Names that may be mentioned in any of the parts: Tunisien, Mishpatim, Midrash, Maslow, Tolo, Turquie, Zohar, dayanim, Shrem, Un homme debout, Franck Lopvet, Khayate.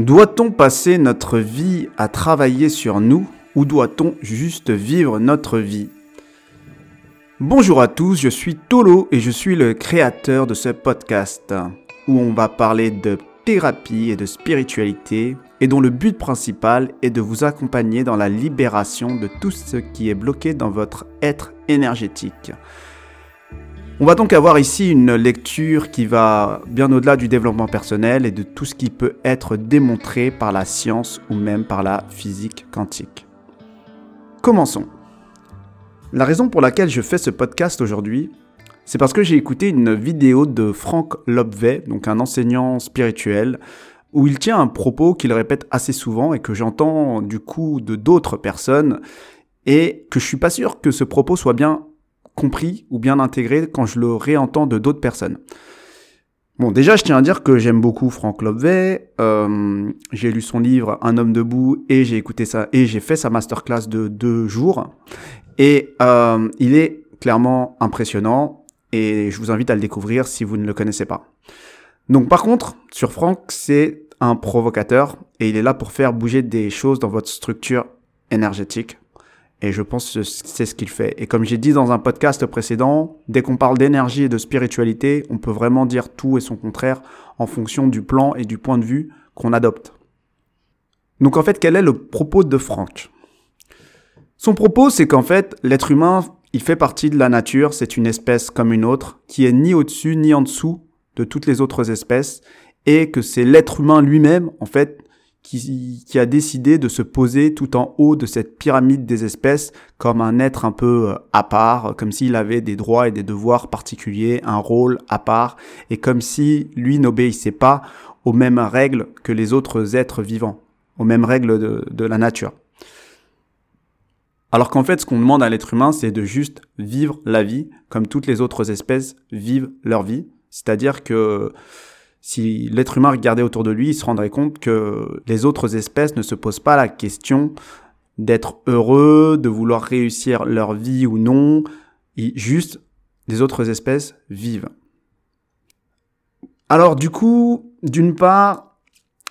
Doit-on passer notre vie à travailler sur nous ou doit-on juste vivre notre vie ? Bonjour à tous, je suis Tolo et je suis le créateur de ce podcast où on va parler de thérapie et de spiritualité et dont le but principal est de vous accompagner dans la libération de tout ce qui est bloqué dans votre être énergétique. On va donc avoir ici une lecture qui va bien au-delà du développement personnel et de tout ce qui peut être démontré par la science ou même par la physique quantique. Commençons. La raison pour laquelle je fais ce podcast aujourd'hui, c'est parce que j'ai écouté une vidéo de Franck Lopvet, donc un enseignant spirituel, où il tient un propos qu'il répète assez souvent et que j'entends du coup de d'autres personnes et que je suis pas sûr que ce propos soit bien compris ou bien intégré quand je le réentends de d'autres personnes. Bon, déjà, je tiens à dire que j'aime beaucoup Franck Lopvet. J'ai lu son livre « Un homme debout » et j'ai écouté ça et j'ai fait sa masterclass de 2 jours. Et il est clairement impressionnant et je vous invite à le découvrir si vous ne le connaissez pas. Donc par contre, sur Franck, c'est un provocateur et il est là pour faire bouger des choses dans votre structure énergétique. Et je pense que c'est ce qu'il fait. Et comme j'ai dit dans un podcast précédent, dès qu'on parle d'énergie et de spiritualité, on peut vraiment dire tout et son contraire en fonction du plan et du point de vue qu'on adopte. Donc en fait, quel est le propos de Franck ? Son propos, c'est qu'en fait, l'être humain, il fait partie de la nature, c'est une espèce comme une autre, qui est ni au-dessus ni en dessous de toutes les autres espèces, et que c'est l'être humain lui-même, en fait, qui a décidé de se poser tout en haut de cette pyramide des espèces comme un être un peu à part, comme s'il avait des droits et des devoirs particuliers, un rôle à part, et comme si lui n'obéissait pas aux mêmes règles que les autres êtres vivants, aux mêmes règles de la nature. Alors qu'en fait, ce qu'on demande à l'être humain, c'est de juste vivre la vie, comme toutes les autres espèces vivent leur vie, c'est-à-dire que si l'être humain regardait autour de lui, il se rendrait compte que les autres espèces ne se posent pas la question d'être heureux, de vouloir réussir leur vie ou non. Et juste, les autres espèces vivent. Alors du coup, d'une part,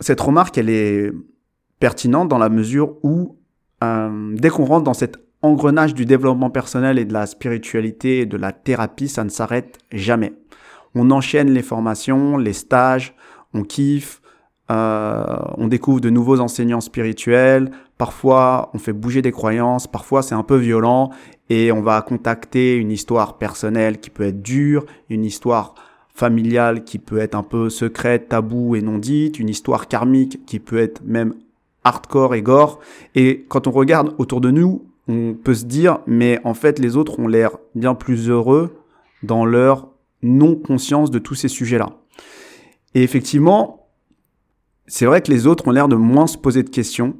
cette remarque, elle est pertinente dans la mesure où, dès qu'on rentre dans cet engrenage du développement personnel et de la spiritualité et de la thérapie, ça ne s'arrête jamais. On enchaîne les formations, les stages, on kiffe, on découvre de nouveaux enseignants spirituels, parfois on fait bouger des croyances, parfois c'est un peu violent et on va contacter une histoire personnelle qui peut être dure, une histoire familiale qui peut être un peu secrète, taboue et non dite, une histoire karmique qui peut être même hardcore et gore. Et quand on regarde autour de nous, on peut se dire mais en fait les autres ont l'air bien plus heureux dans leur non-conscience de tous ces sujets-là. Et effectivement, c'est vrai que les autres ont l'air de moins se poser de questions,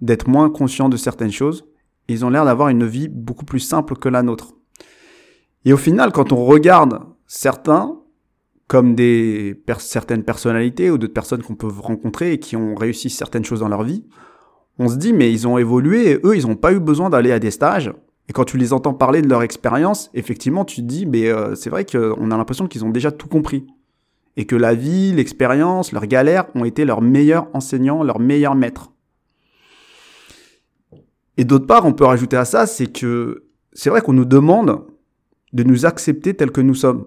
d'être moins conscients de certaines choses. Ils ont l'air d'avoir une vie beaucoup plus simple que la nôtre. Et au final, quand on regarde certains, comme des certaines personnalités ou d'autres personnes qu'on peut rencontrer et qui ont réussi certaines choses dans leur vie, on se dit, mais ils ont évolué et eux, ils n'ont pas eu besoin d'aller à des stages. Et quand tu les entends parler de leur expérience, effectivement, tu te dis, mais c'est vrai qu'on a l'impression qu'ils ont déjà tout compris. Et que la vie, l'expérience, leurs galères ont été leurs meilleurs enseignants, leurs meilleurs maîtres. Et d'autre part, on peut rajouter à ça, c'est que c'est vrai qu'on nous demande de nous accepter tels que nous sommes,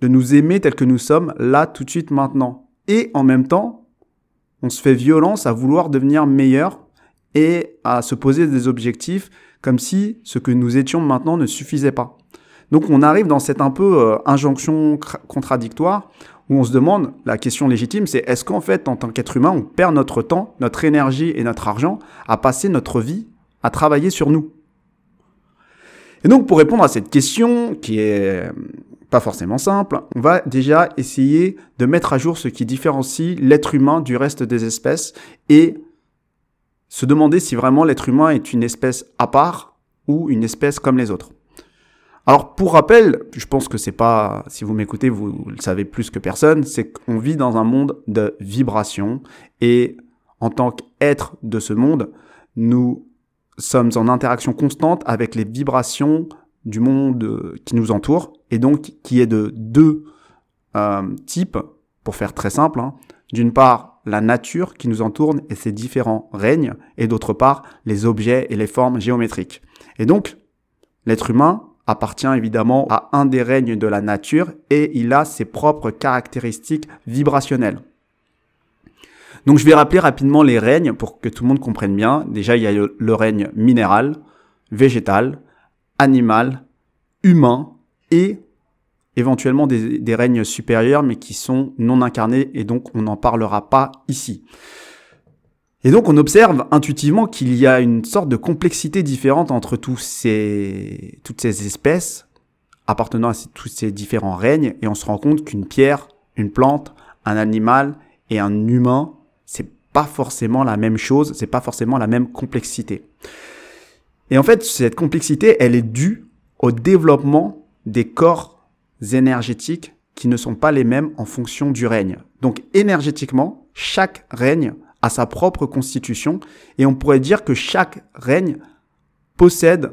de nous aimer tels que nous sommes, là, tout de suite, maintenant. Et en même temps, on se fait violence à vouloir devenir meilleur et à se poser des objectifs comme si ce que nous étions maintenant ne suffisait pas. Donc on arrive dans cette un peu injonction contradictoire où on se demande, la question légitime, c'est est-ce qu'en fait, en tant qu'être humain, on perd notre temps, notre énergie et notre argent à passer notre vie à travailler sur nous ? Et donc pour répondre à cette question qui est pas forcément simple, on va déjà essayer de mettre à jour ce qui différencie l'être humain du reste des espèces et se demander si vraiment l'être humain est une espèce à part ou une espèce comme les autres. Alors pour rappel, je pense que c'est pas, si vous m'écoutez, vous le savez plus que personne, c'est qu'on vit dans un monde de vibrations et en tant qu'être de ce monde, nous sommes en interaction constante avec les vibrations du monde qui nous entoure et donc qui est de deux types, pour faire très simple. D'une part, la nature qui nous entoure et ses différents règnes, et d'autre part, les objets et les formes géométriques. Et donc, l'être humain appartient évidemment à un des règnes de la nature et il a ses propres caractéristiques vibrationnelles. Donc je vais rappeler rapidement les règnes pour que tout le monde comprenne bien. Déjà, il y a le règne minéral, végétal, animal, humain et éventuellement des règnes supérieurs mais qui sont non incarnés et donc on n'en parlera pas ici. Et donc on observe intuitivement qu'il y a une sorte de complexité différente entre toutes ces espèces appartenant à tous ces différents règnes et on se rend compte qu'une pierre, une plante, un animal et un humain, c'est pas forcément la même chose, c'est pas forcément la même complexité. Et en fait, cette complexité, elle est due au développement des corps énergétiques qui ne sont pas les mêmes en fonction du règne. Donc énergétiquement, chaque règne a sa propre constitution et on pourrait dire que chaque règne possède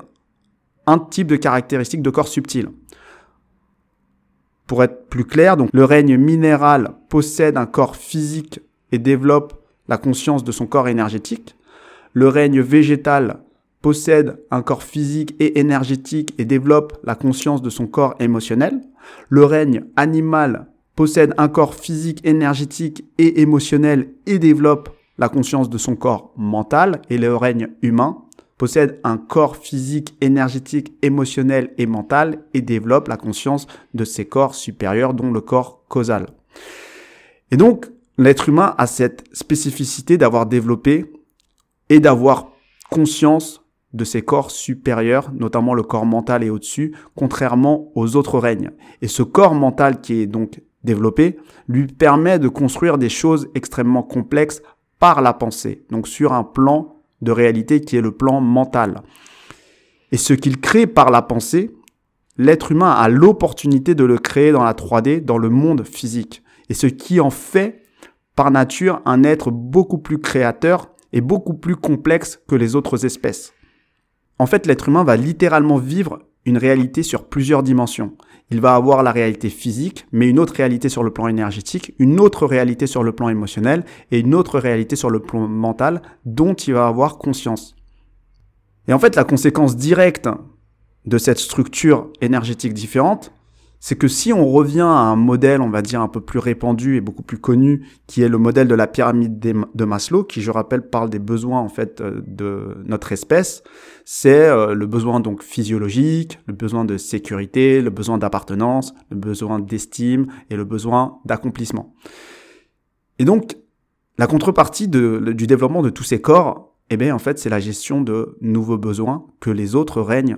un type de caractéristique de corps subtil. Pour être plus clair, donc le règne minéral possède un corps physique et développe la conscience de son corps énergétique. Le règne végétal possède un corps physique et énergétique et développe la conscience de son corps émotionnel. Le règne animal possède un corps physique, énergétique et émotionnel et développe la conscience de son corps mental. Et le règne humain possède un corps physique, énergétique, émotionnel et mental et développe la conscience de ses corps supérieurs, dont le corps causal. Et donc, l'être humain a cette spécificité d'avoir développé et d'avoir conscience de ses corps supérieurs, notamment le corps mental et au-dessus, contrairement aux autres règnes. Et ce corps mental qui est donc développé lui permet de construire des choses extrêmement complexes par la pensée, donc sur un plan de réalité qui est le plan mental. Et ce qu'il crée par la pensée, l'être humain a l'opportunité de le créer dans la 3D, dans le monde physique. Et ce qui en fait, par nature, un être beaucoup plus créateur et beaucoup plus complexe que les autres espèces. En fait, l'être humain va littéralement vivre une réalité sur plusieurs dimensions. Il va avoir la réalité physique, mais une autre réalité sur le plan énergétique, une autre réalité sur le plan émotionnel et une autre réalité sur le plan mental dont il va avoir conscience. Et en fait, la conséquence directe de cette structure énergétique différente, c'est que si on revient à un modèle, on va dire, un peu plus répandu et beaucoup plus connu, qui est le modèle de la pyramide de Maslow, qui, je rappelle, parle des besoins, en fait, de notre espèce, c'est le besoin donc physiologique, le besoin de sécurité, le besoin d'appartenance, le besoin d'estime et le besoin d'accomplissement. Et donc, la contrepartie du développement de tous ces corps, eh bien, en fait, c'est la gestion de nouveaux besoins que les autres règnes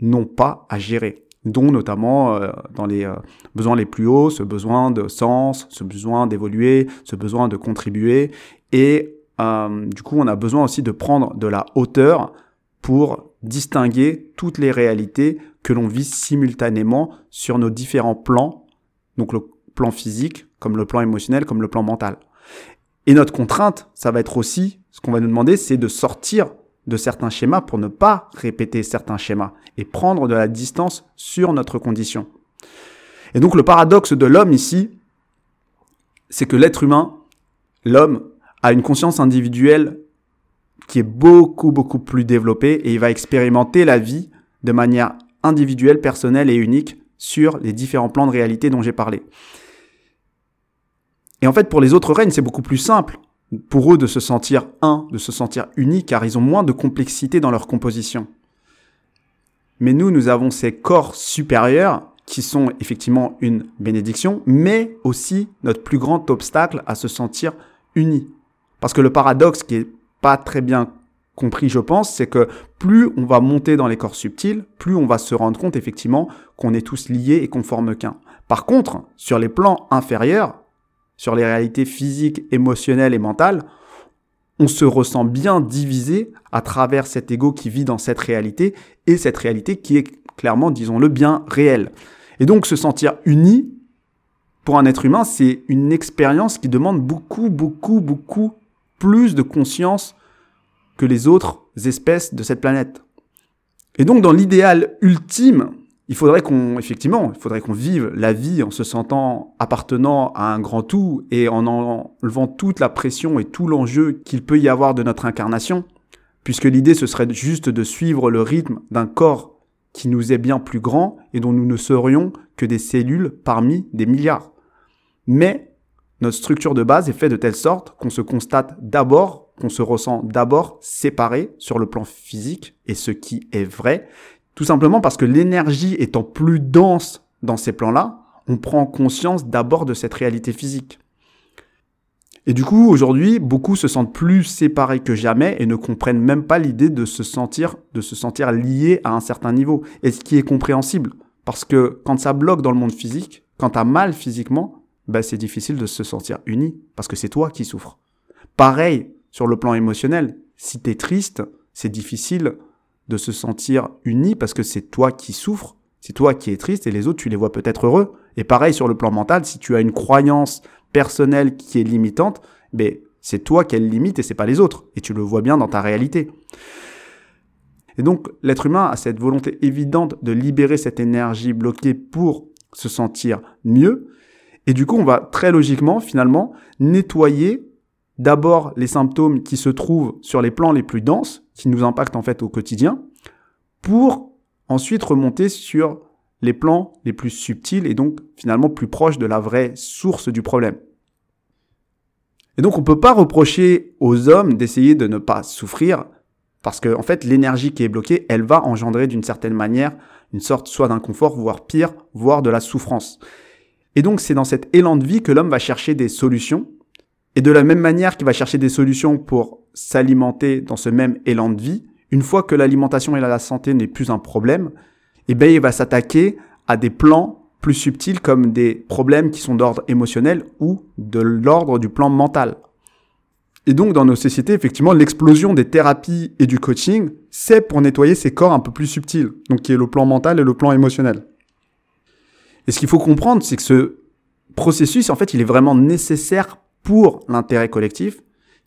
n'ont pas à gérer, dont notamment dans les besoins les plus hauts, ce besoin de sens, ce besoin d'évoluer, ce besoin de contribuer. Et du coup, on a besoin aussi de prendre de la hauteur pour distinguer toutes les réalités que l'on vit simultanément sur nos différents plans, donc le plan physique, comme le plan émotionnel, comme le plan mental. Et notre contrainte, ça va être aussi, ce qu'on va nous demander, c'est de sortir de certains schémas pour ne pas répéter certains schémas et prendre de la distance sur notre condition. Et donc le paradoxe de l'homme ici, c'est que l'être humain, l'homme, a une conscience individuelle qui est beaucoup plus développée et il va expérimenter la vie de manière individuelle, personnelle et unique sur les différents plans de réalité dont j'ai parlé. Et en fait, pour les autres règnes, c'est beaucoup plus simple pour eux de se sentir un, de se sentir unis, car ils ont moins de complexité dans leur composition. Mais nous avons ces corps supérieurs qui sont effectivement une bénédiction, mais aussi notre plus grand obstacle à se sentir unis. Parce que le paradoxe qui est pas très bien compris, je pense, c'est que plus on va monter dans les corps subtils, plus on va se rendre compte effectivement qu'on est tous liés et qu'on forme qu'un. Par contre, sur les plans inférieurs, sur les réalités physiques, émotionnelles et mentales, on se ressent bien divisé à travers cet ego qui vit dans cette réalité et cette réalité qui est clairement, disons-le, bien réelle. Et donc, se sentir uni, pour un être humain, c'est une expérience qui demande beaucoup plus de conscience que les autres espèces de cette planète. Et donc, dans l'idéal ultime, Il faudrait qu'on vive la vie en se sentant appartenant à un grand tout et en enlevant toute la pression et tout l'enjeu qu'il peut y avoir de notre incarnation, puisque l'idée ce serait juste de suivre le rythme d'un corps qui nous est bien plus grand et dont nous ne serions que des cellules parmi des milliards. Mais notre structure de base est faite de telle sorte qu'on se constate d'abord, qu'on se ressent d'abord séparé sur le plan physique, et ce qui est vrai, tout simplement parce que l'énergie étant plus dense dans ces plans-là, on prend conscience d'abord de cette réalité physique. Et du coup, aujourd'hui, beaucoup se sentent plus séparés que jamais et ne comprennent même pas l'idée de se sentir liés à un certain niveau. Et ce qui est compréhensible, parce que quand ça bloque dans le monde physique, quand t'as mal physiquement, bah c'est difficile de se sentir uni, parce que c'est toi qui souffres. Pareil, sur le plan émotionnel, si t'es triste, c'est difficile de se sentir uni parce que c'est toi qui souffres, c'est toi qui es triste et les autres, tu les vois peut-être heureux. Et pareil, sur le plan mental, si tu as une croyance personnelle qui est limitante, ben, c'est toi qu'elle limite et c'est pas les autres. Et tu le vois bien dans ta réalité. Et donc, l'être humain a cette volonté évidente de libérer cette énergie bloquée pour se sentir mieux. Et du coup, on va très logiquement, finalement, nettoyer d'abord les symptômes qui se trouvent sur les plans les plus denses, qui nous impactent en fait au quotidien, pour ensuite remonter sur les plans les plus subtils et donc finalement plus proches de la vraie source du problème. Et donc on ne peut pas reprocher aux hommes d'essayer de ne pas souffrir, parce que en fait l'énergie qui est bloquée, elle va engendrer d'une certaine manière une sorte soit d'inconfort, voire pire, voire de la souffrance. Et donc c'est dans cet élan de vie que l'homme va chercher des solutions. Et de la même manière qu'il va chercher des solutions pour s'alimenter dans ce même élan de vie, une fois que l'alimentation et la santé n'est plus un problème, eh bien, il va s'attaquer à des plans plus subtils comme des problèmes qui sont d'ordre émotionnel ou de l'ordre du plan mental. Et donc, dans nos sociétés, effectivement, l'explosion des thérapies et du coaching, c'est pour nettoyer ces corps un peu plus subtils, donc qui est le plan mental et le plan émotionnel. Et ce qu'il faut comprendre, c'est que ce processus, en fait, il est vraiment nécessaire pour l'intérêt collectif,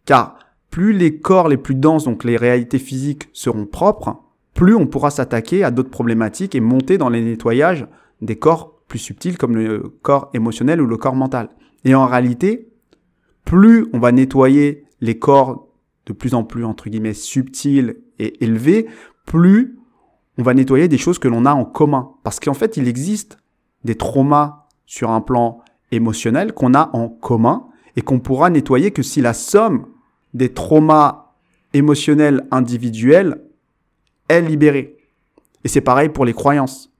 car plus les corps les plus denses, donc les réalités physiques, seront propres, plus on pourra s'attaquer à d'autres problématiques et monter dans les nettoyages des corps plus subtils comme le corps émotionnel ou le corps mental. Et en réalité, plus on va nettoyer les corps de plus en plus, entre guillemets, subtils et élevés, plus on va nettoyer des choses que l'on a en commun. Parce qu'en fait, il existe des traumas sur un plan émotionnel qu'on a en commun, et qu'on pourra nettoyer que si la somme des traumas émotionnels individuels est libérée. Et c'est pareil pour les croyances.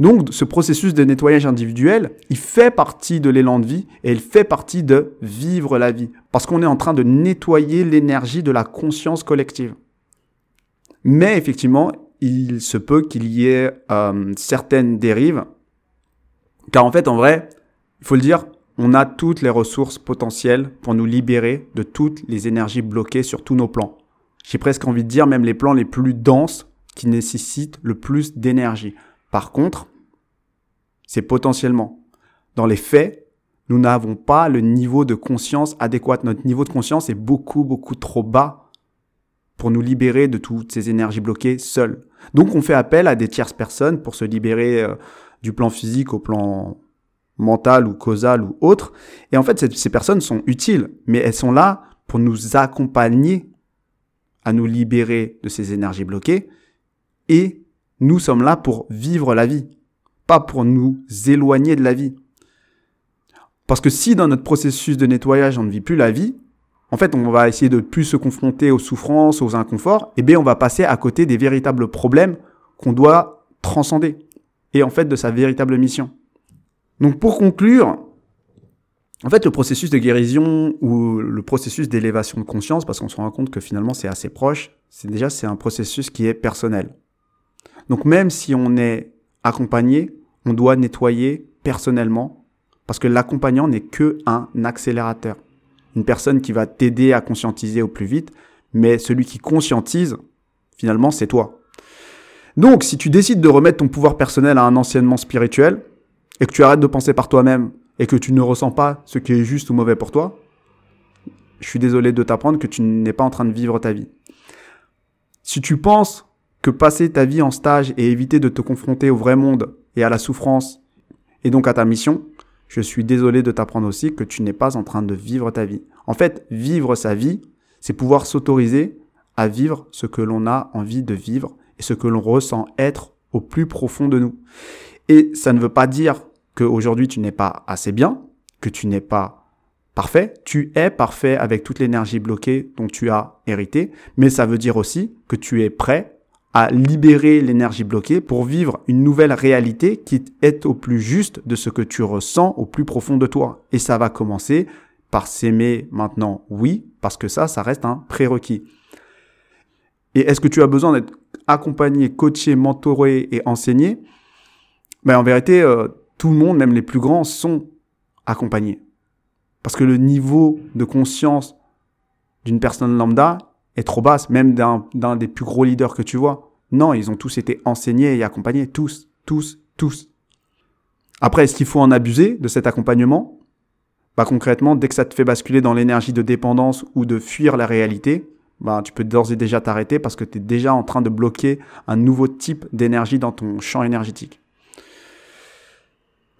Donc, ce processus de nettoyage individuel, il fait partie de l'élan de vie et il fait partie de vivre la vie. Parce qu'on est en train de nettoyer l'énergie de la conscience collective. Mais effectivement, il se peut qu'il y ait certaines dérives. Car en fait, en vrai, il faut le dire, on a toutes les ressources potentielles pour nous libérer de toutes les énergies bloquées sur tous nos plans. J'ai presque envie de dire même les plans les plus denses qui nécessitent le plus d'énergie. Par contre, c'est potentiellement. Dans les faits, nous n'avons pas le niveau de conscience adéquat. Notre niveau de conscience est beaucoup, beaucoup trop bas pour nous libérer de toutes ces énergies bloquées seuls. Donc on fait appel à des tierces personnes pour se libérer du plan physique au plan mental ou causal ou autre. Et en fait, ces personnes sont utiles, mais elles sont là pour nous accompagner à nous libérer de ces énergies bloquées. Et nous sommes là pour vivre la vie, pas pour nous éloigner de la vie. Parce que si dans notre processus de nettoyage, on ne vit plus la vie, en fait, on va essayer de ne plus se confronter aux souffrances, aux inconforts, et bien on va passer à côté des véritables problèmes qu'on doit transcender, et en fait de sa véritable mission. Donc pour conclure, en fait le processus de guérison ou le processus d'élévation de conscience, parce qu'on se rend compte que finalement c'est assez proche, c'est un processus qui est personnel. Donc même si on est accompagné, on doit nettoyer personnellement, parce que l'accompagnant n'est que un accélérateur. Une personne qui va t'aider à conscientiser au plus vite, mais celui qui conscientise, finalement c'est toi. Donc si tu décides de remettre ton pouvoir personnel à un enseignement spirituel, et que tu arrêtes de penser par toi-même, et que tu ne ressens pas ce qui est juste ou mauvais pour toi, je suis désolé de t'apprendre que tu n'es pas en train de vivre ta vie. Si tu penses que passer ta vie en stage et éviter de te confronter au vrai monde, et à la souffrance et donc à ta mission, je suis désolé de t'apprendre aussi que tu n'es pas en train de vivre ta vie. En fait, vivre sa vie, c'est pouvoir s'autoriser à vivre ce que l'on a envie de vivre et ce que l'on ressent être au plus profond de nous. Et ça ne veut pas dire qu'aujourd'hui tu n'es pas assez bien, que tu n'es pas parfait. Tu es parfait avec toute l'énergie bloquée dont tu as hérité, mais ça veut dire aussi que tu es prêt à libérer l'énergie bloquée pour vivre une nouvelle réalité qui est au plus juste de ce que tu ressens au plus profond de toi. Et ça va commencer par s'aimer maintenant, oui, parce que ça reste un prérequis. Et est-ce que tu as besoin d'être accompagné, coaché, mentoré et enseigné ? Ben en vérité, tout le monde, même les plus grands, sont accompagnés. Parce que le niveau de conscience d'une personne lambda est trop basse, même d'un des plus gros leaders que tu vois. Non, ils ont tous été enseignés et accompagnés, tous. Après, est-ce qu'il faut en abuser de cet accompagnement ? Bah, concrètement, dès que ça te fait basculer dans l'énergie de dépendance ou de fuir la réalité, bah, tu peux d'ores et déjà t'arrêter parce que tu es déjà en train de bloquer un nouveau type d'énergie dans ton champ énergétique.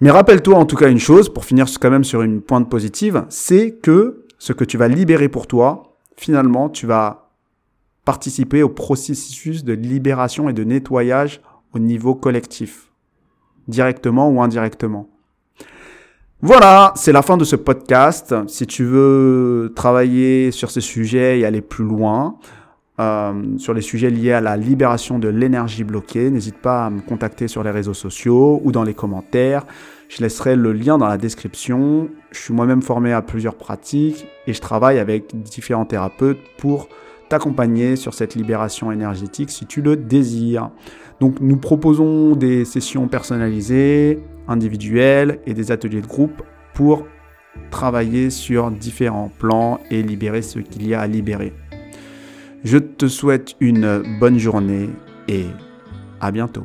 Mais rappelle-toi en tout cas une chose, pour finir quand même sur une pointe positive, c'est que ce que tu vas libérer pour toi, finalement, tu vas participer au processus de libération et de nettoyage au niveau collectif, directement ou indirectement. Voilà, c'est la fin de ce podcast. Si tu veux travailler sur ces sujets et aller plus loin, sur les sujets liés à la libération de l'énergie bloquée, n'hésite pas à me contacter sur les réseaux sociaux ou dans les commentaires. Je laisserai le lien dans la description. Je suis moi-même formé à plusieurs pratiques et je travaille avec différents thérapeutes pour t'accompagner sur cette libération énergétique si tu le désires. Donc, nous proposons des sessions personnalisées, individuelles et des ateliers de groupe pour travailler sur différents plans et libérer ce qu'il y a à libérer. Je te souhaite une bonne journée et à bientôt.